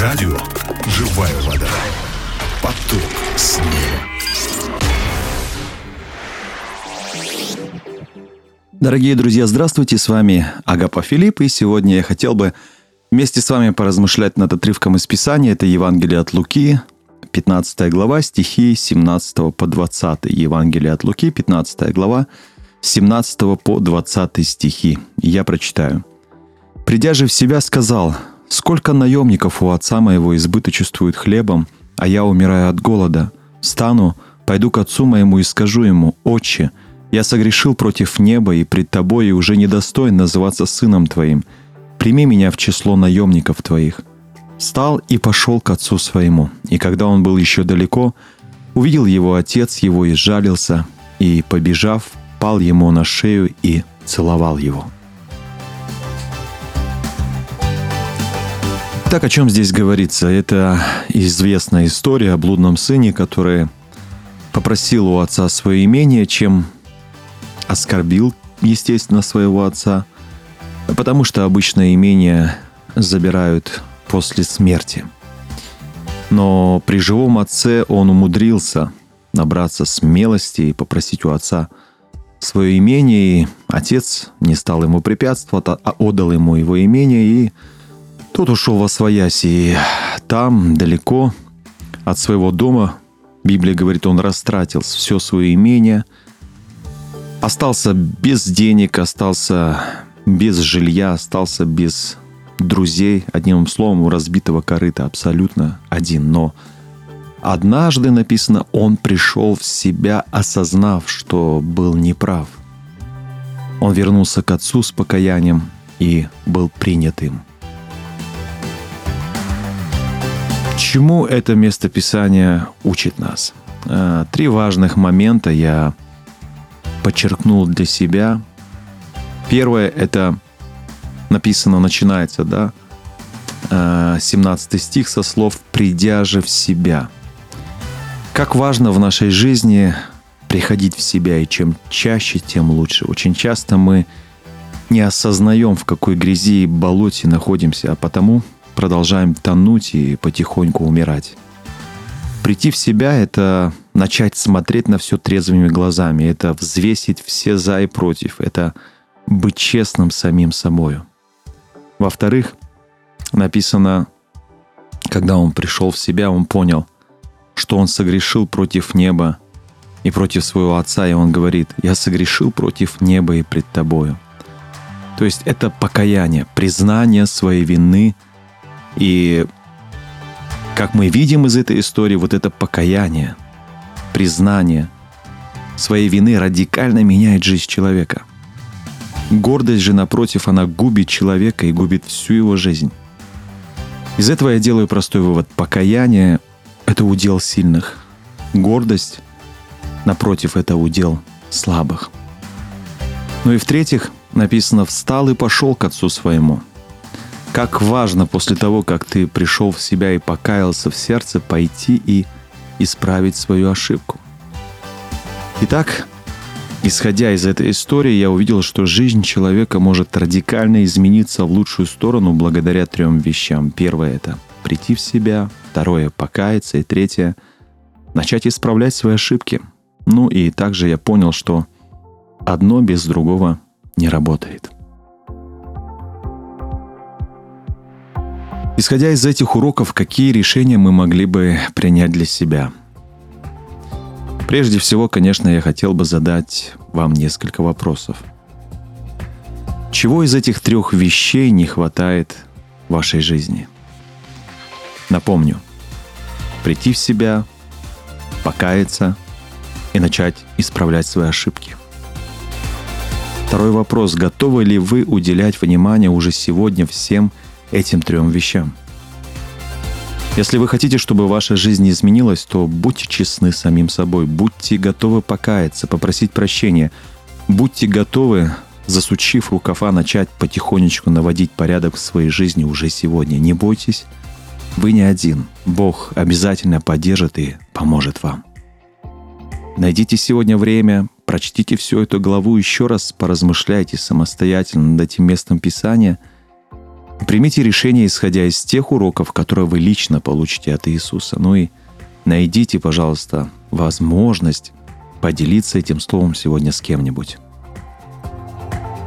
Радио «Живая вода». Поток с неба. Дорогие друзья, здравствуйте, с вами Агапа Филипп, и сегодня я хотел бы вместе с вами поразмышлять над отрывком из Писания. Это Евангелие от Луки, 15 глава, стихи 17 по 20. Евангелие от Луки, 15 глава, 17 по 20 стихи. Я прочитаю. «Придя же в себя, сказал: сколько наемников у отца моего избыточествует хлебом, а я умираю от голода. Встану, пойду к отцу моему и скажу ему: Отче, я согрешил против неба и пред тобой, и уже недостоин называться сыном твоим. Прими меня в число наемников твоих. Встал и пошел к отцу своему. И когда он был еще далеко, увидел его отец его и сжалился, и, побежав, пал ему на шею и целовал его». Так, о чем здесь говорится? Это известная история о блудном сыне, который попросил у отца свое имение, чем оскорбил, естественно, своего отца, потому что обычно имение забирают после смерти. Но при живом отце он умудрился набраться смелости и попросить у отца свое имение, и отец не стал ему препятствовать, а отдал ему его имение, и тот ушел восвояси, и там, далеко от своего дома, Библия говорит, он растратил все свое имение, остался без денег, остался без жилья, остался без друзей, одним словом, у разбитого корыта, абсолютно один. Но однажды, написано, он пришел в себя, осознав, что был неправ. Он вернулся к отцу с покаянием и был принят им. Чему это место Писания учит нас? Три важных момента я подчеркнул для себя. Первое, это написано, начинается, 17 стих со слов «придя же в себя». Как важно в нашей жизни приходить в себя, и чем чаще, тем лучше. Очень часто мы не осознаем, в какой грязи и болоте находимся, а потому продолжаем тонуть и потихоньку умирать. Прийти в себя — это начать смотреть на все трезвыми глазами, это взвесить все за и против, это быть честным самим собою. Во-вторых, написано, когда он пришел в себя, он понял, что он согрешил против неба и против своего отца, и он говорит: «Я согрешил против неба и пред тобою». То есть это покаяние, признание своей вины. И, как мы видим из этой истории, вот это покаяние, признание своей вины радикально меняет жизнь человека. Гордость же, напротив, она губит человека и губит всю его жизнь. Из этого я делаю простой вывод. Покаяние — это удел сильных. Гордость, напротив, это удел слабых. Ну и в-третьих, написано: «Встал и пошел к отцу своему». Как важно после того, как ты пришел в себя и покаялся в сердце, пойти и исправить свою ошибку. Итак, исходя из этой истории, я увидел, что жизнь человека может радикально измениться в лучшую сторону благодаря трем вещам. Первое — это прийти в себя, второе — покаяться, и третье — начать исправлять свои ошибки. Ну и также я понял, что одно без другого не работает. Исходя из этих уроков, какие решения мы могли бы принять для себя? Прежде всего, конечно, я хотел бы задать вам несколько вопросов. Чего из этих трех вещей не хватает в вашей жизни? Напомню: прийти в себя, покаяться и начать исправлять свои ошибки. Второй вопрос: готовы ли вы уделять внимание уже сегодня всем этим трем вещам? Если вы хотите, чтобы ваша жизнь изменилась, то будьте честны самим собой, будьте готовы покаяться, попросить прощения, будьте готовы, засучив рукава, начать потихонечку наводить порядок в своей жизни уже сегодня. Не бойтесь, вы не один. Бог обязательно поддержит и поможет вам. Найдите сегодня время, прочтите всю эту главу еще раз, поразмышляйте самостоятельно над этим местом Писания Примите решение, исходя из тех уроков, которые вы лично получите от Иисуса. Ну и найдите, пожалуйста, возможность поделиться этим словом сегодня с кем-нибудь.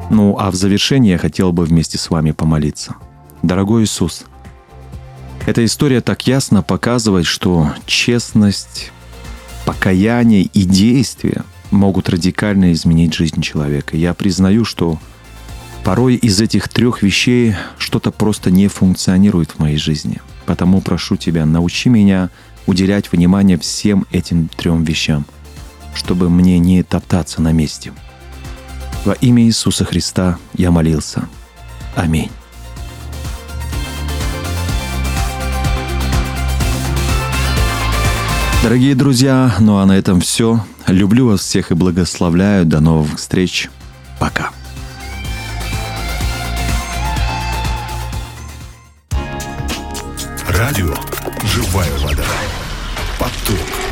Ну, а в завершение я хотел бы вместе с вами помолиться. Дорогой Иисус, эта история так ясно показывает, что честность, покаяние и действия могут радикально изменить жизнь человека. Я признаю, что порой из этих трех вещей что-то просто не функционирует в моей жизни. Потому прошу Тебя, научи меня уделять внимание всем этим трем вещам, чтобы мне не топтаться на месте. Во имя Иисуса Христа я молился. Аминь. Дорогие друзья, ну а на этом все. Люблю вас всех и благословляю. До новых встреч. Пока. Радио «Живая вода». Поток.